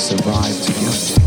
survive together.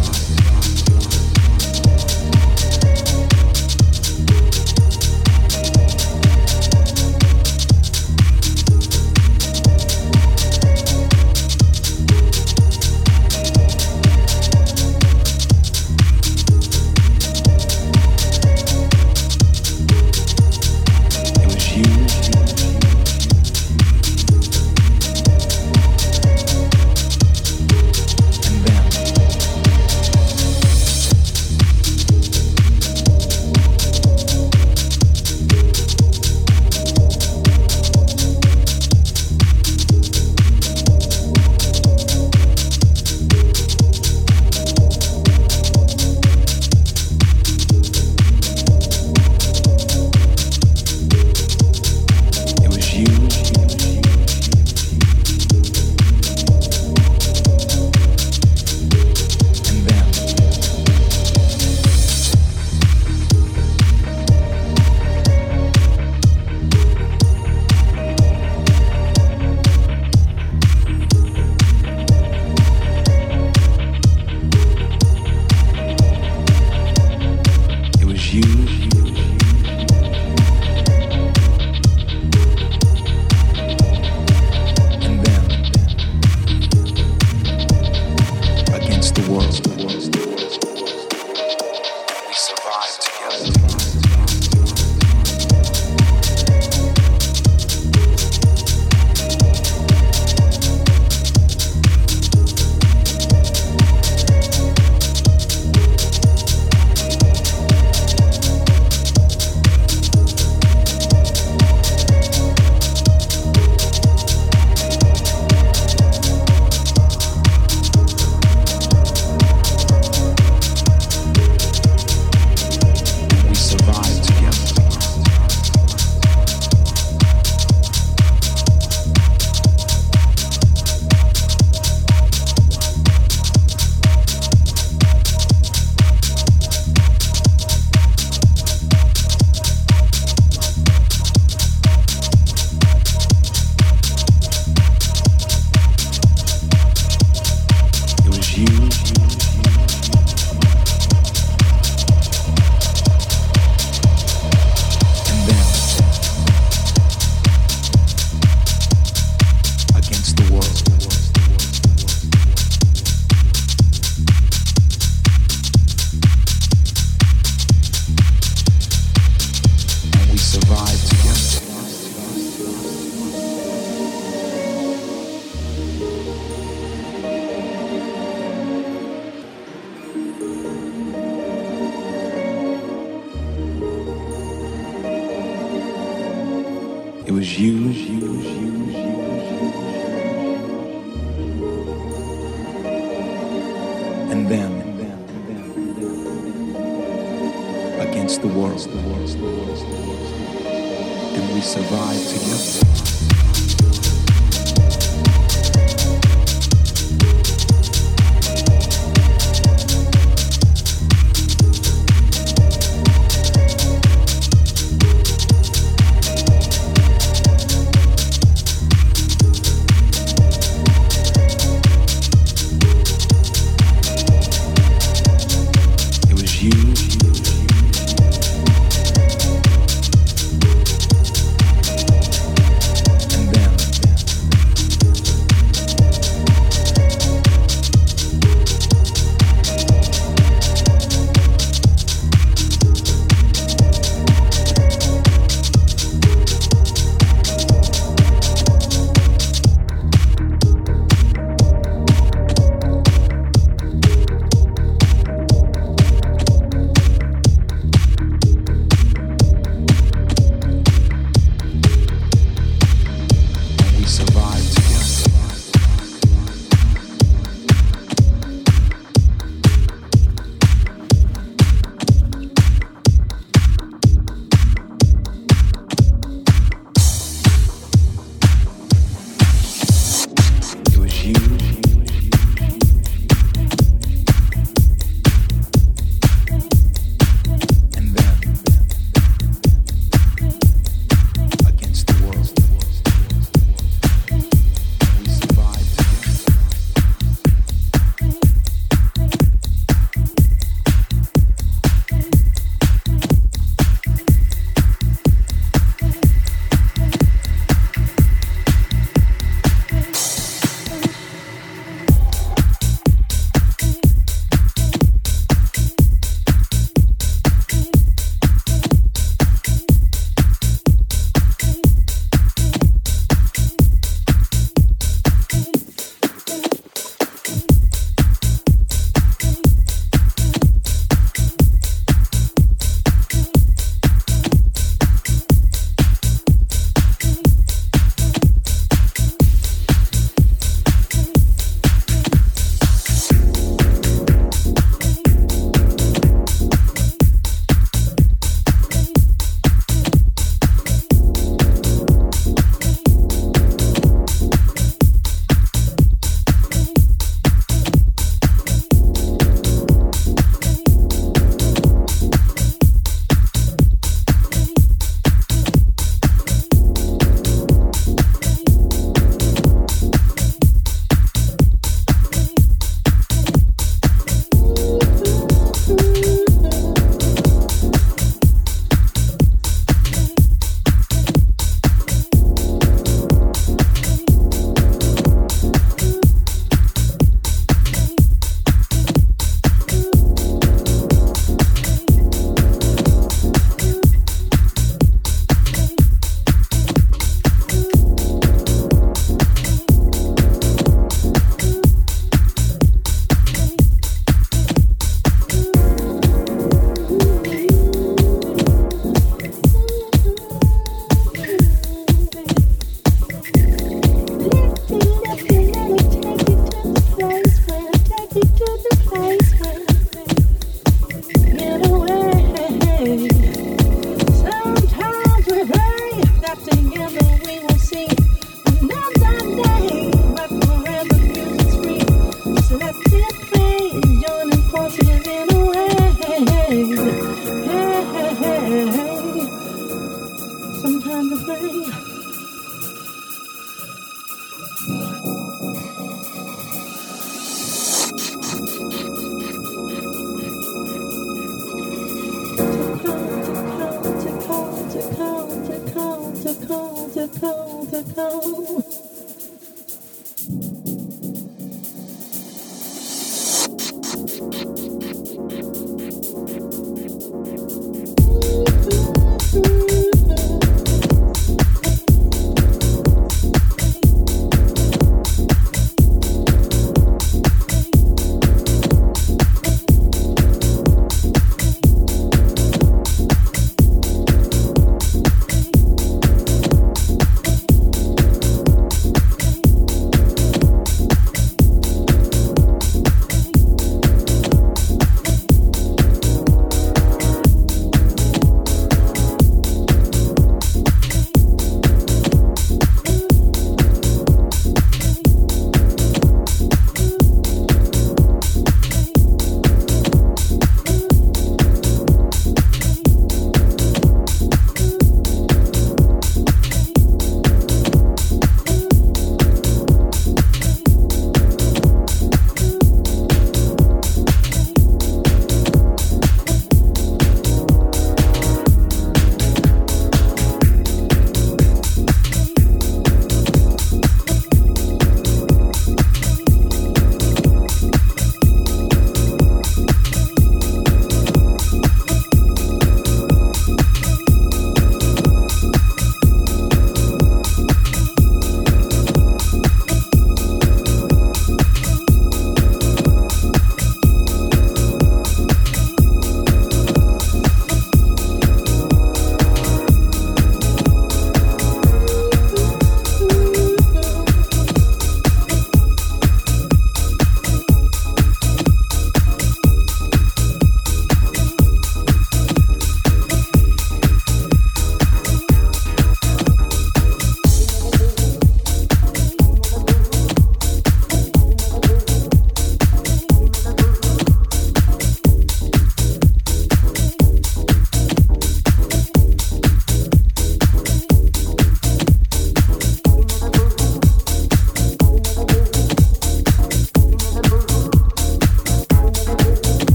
to come.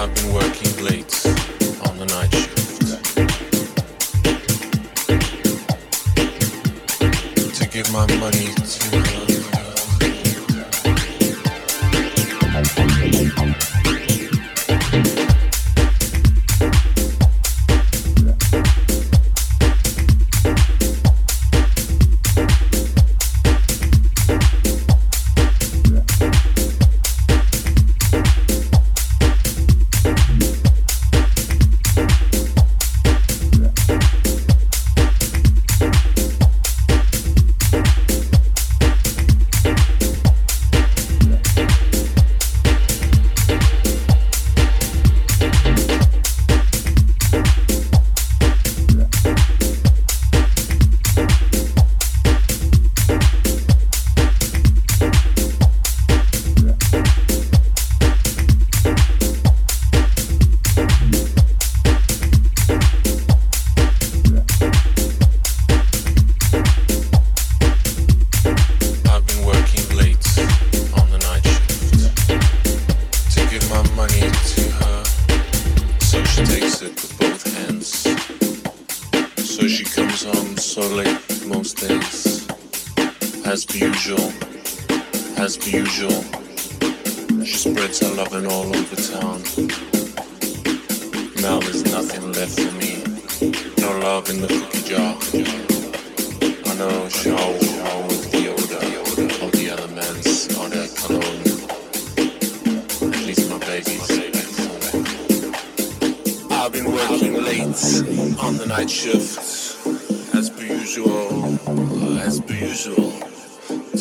I've been working late on the night shift to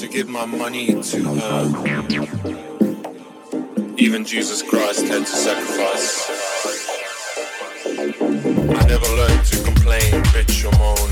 give my money to Even Jesus Christ had to sacrifice. I never learned to complain, bitch or moan.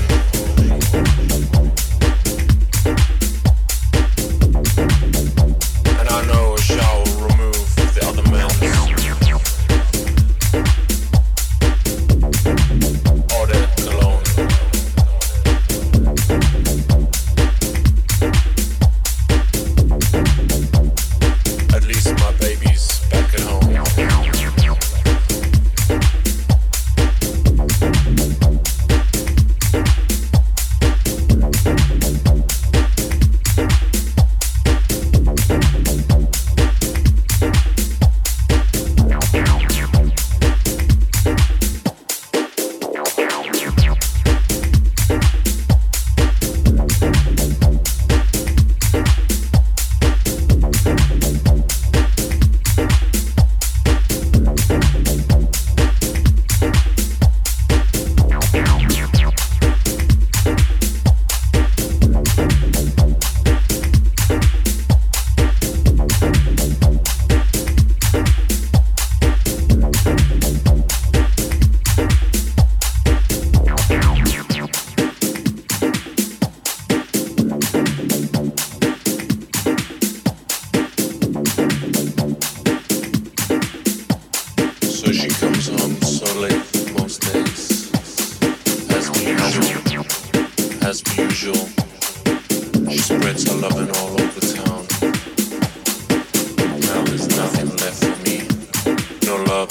I've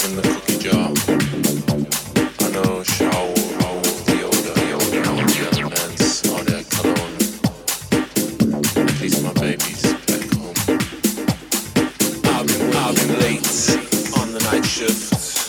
been late on the night shift